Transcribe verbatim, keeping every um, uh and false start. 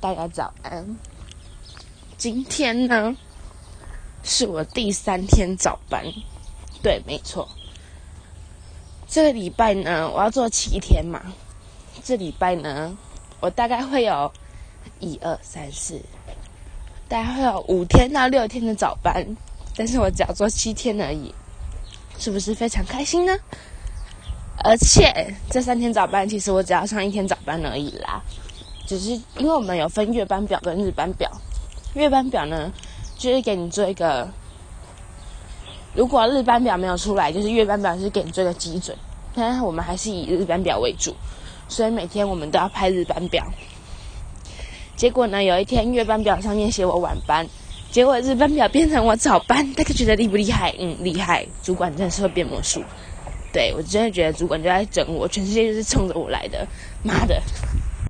大家早安。今天呢是我第三天早班，对，没错。这个礼拜呢我要做七天嘛，这礼拜呢我大概会有一二三四，大概会有五天到六天的早班，但是我只要做七天而已，是不是非常开心呢？而且这三天早班其实我只要上一天早班而已啦，只是因为我们有分月班表跟日班表。月班表呢就是给你做一个，如果日班表没有出来，就是月班表是给你做一个基准，但是我们还是以日班表为主，所以每天我们都要拍日班表。结果呢有一天月班表上面写我晚班，结果日班表变成我早班，大家觉得厉不厉害？嗯，厉害，主管真的是会变魔术。对，我真的觉得主管就在整我，全世界就是冲着我来的，妈的。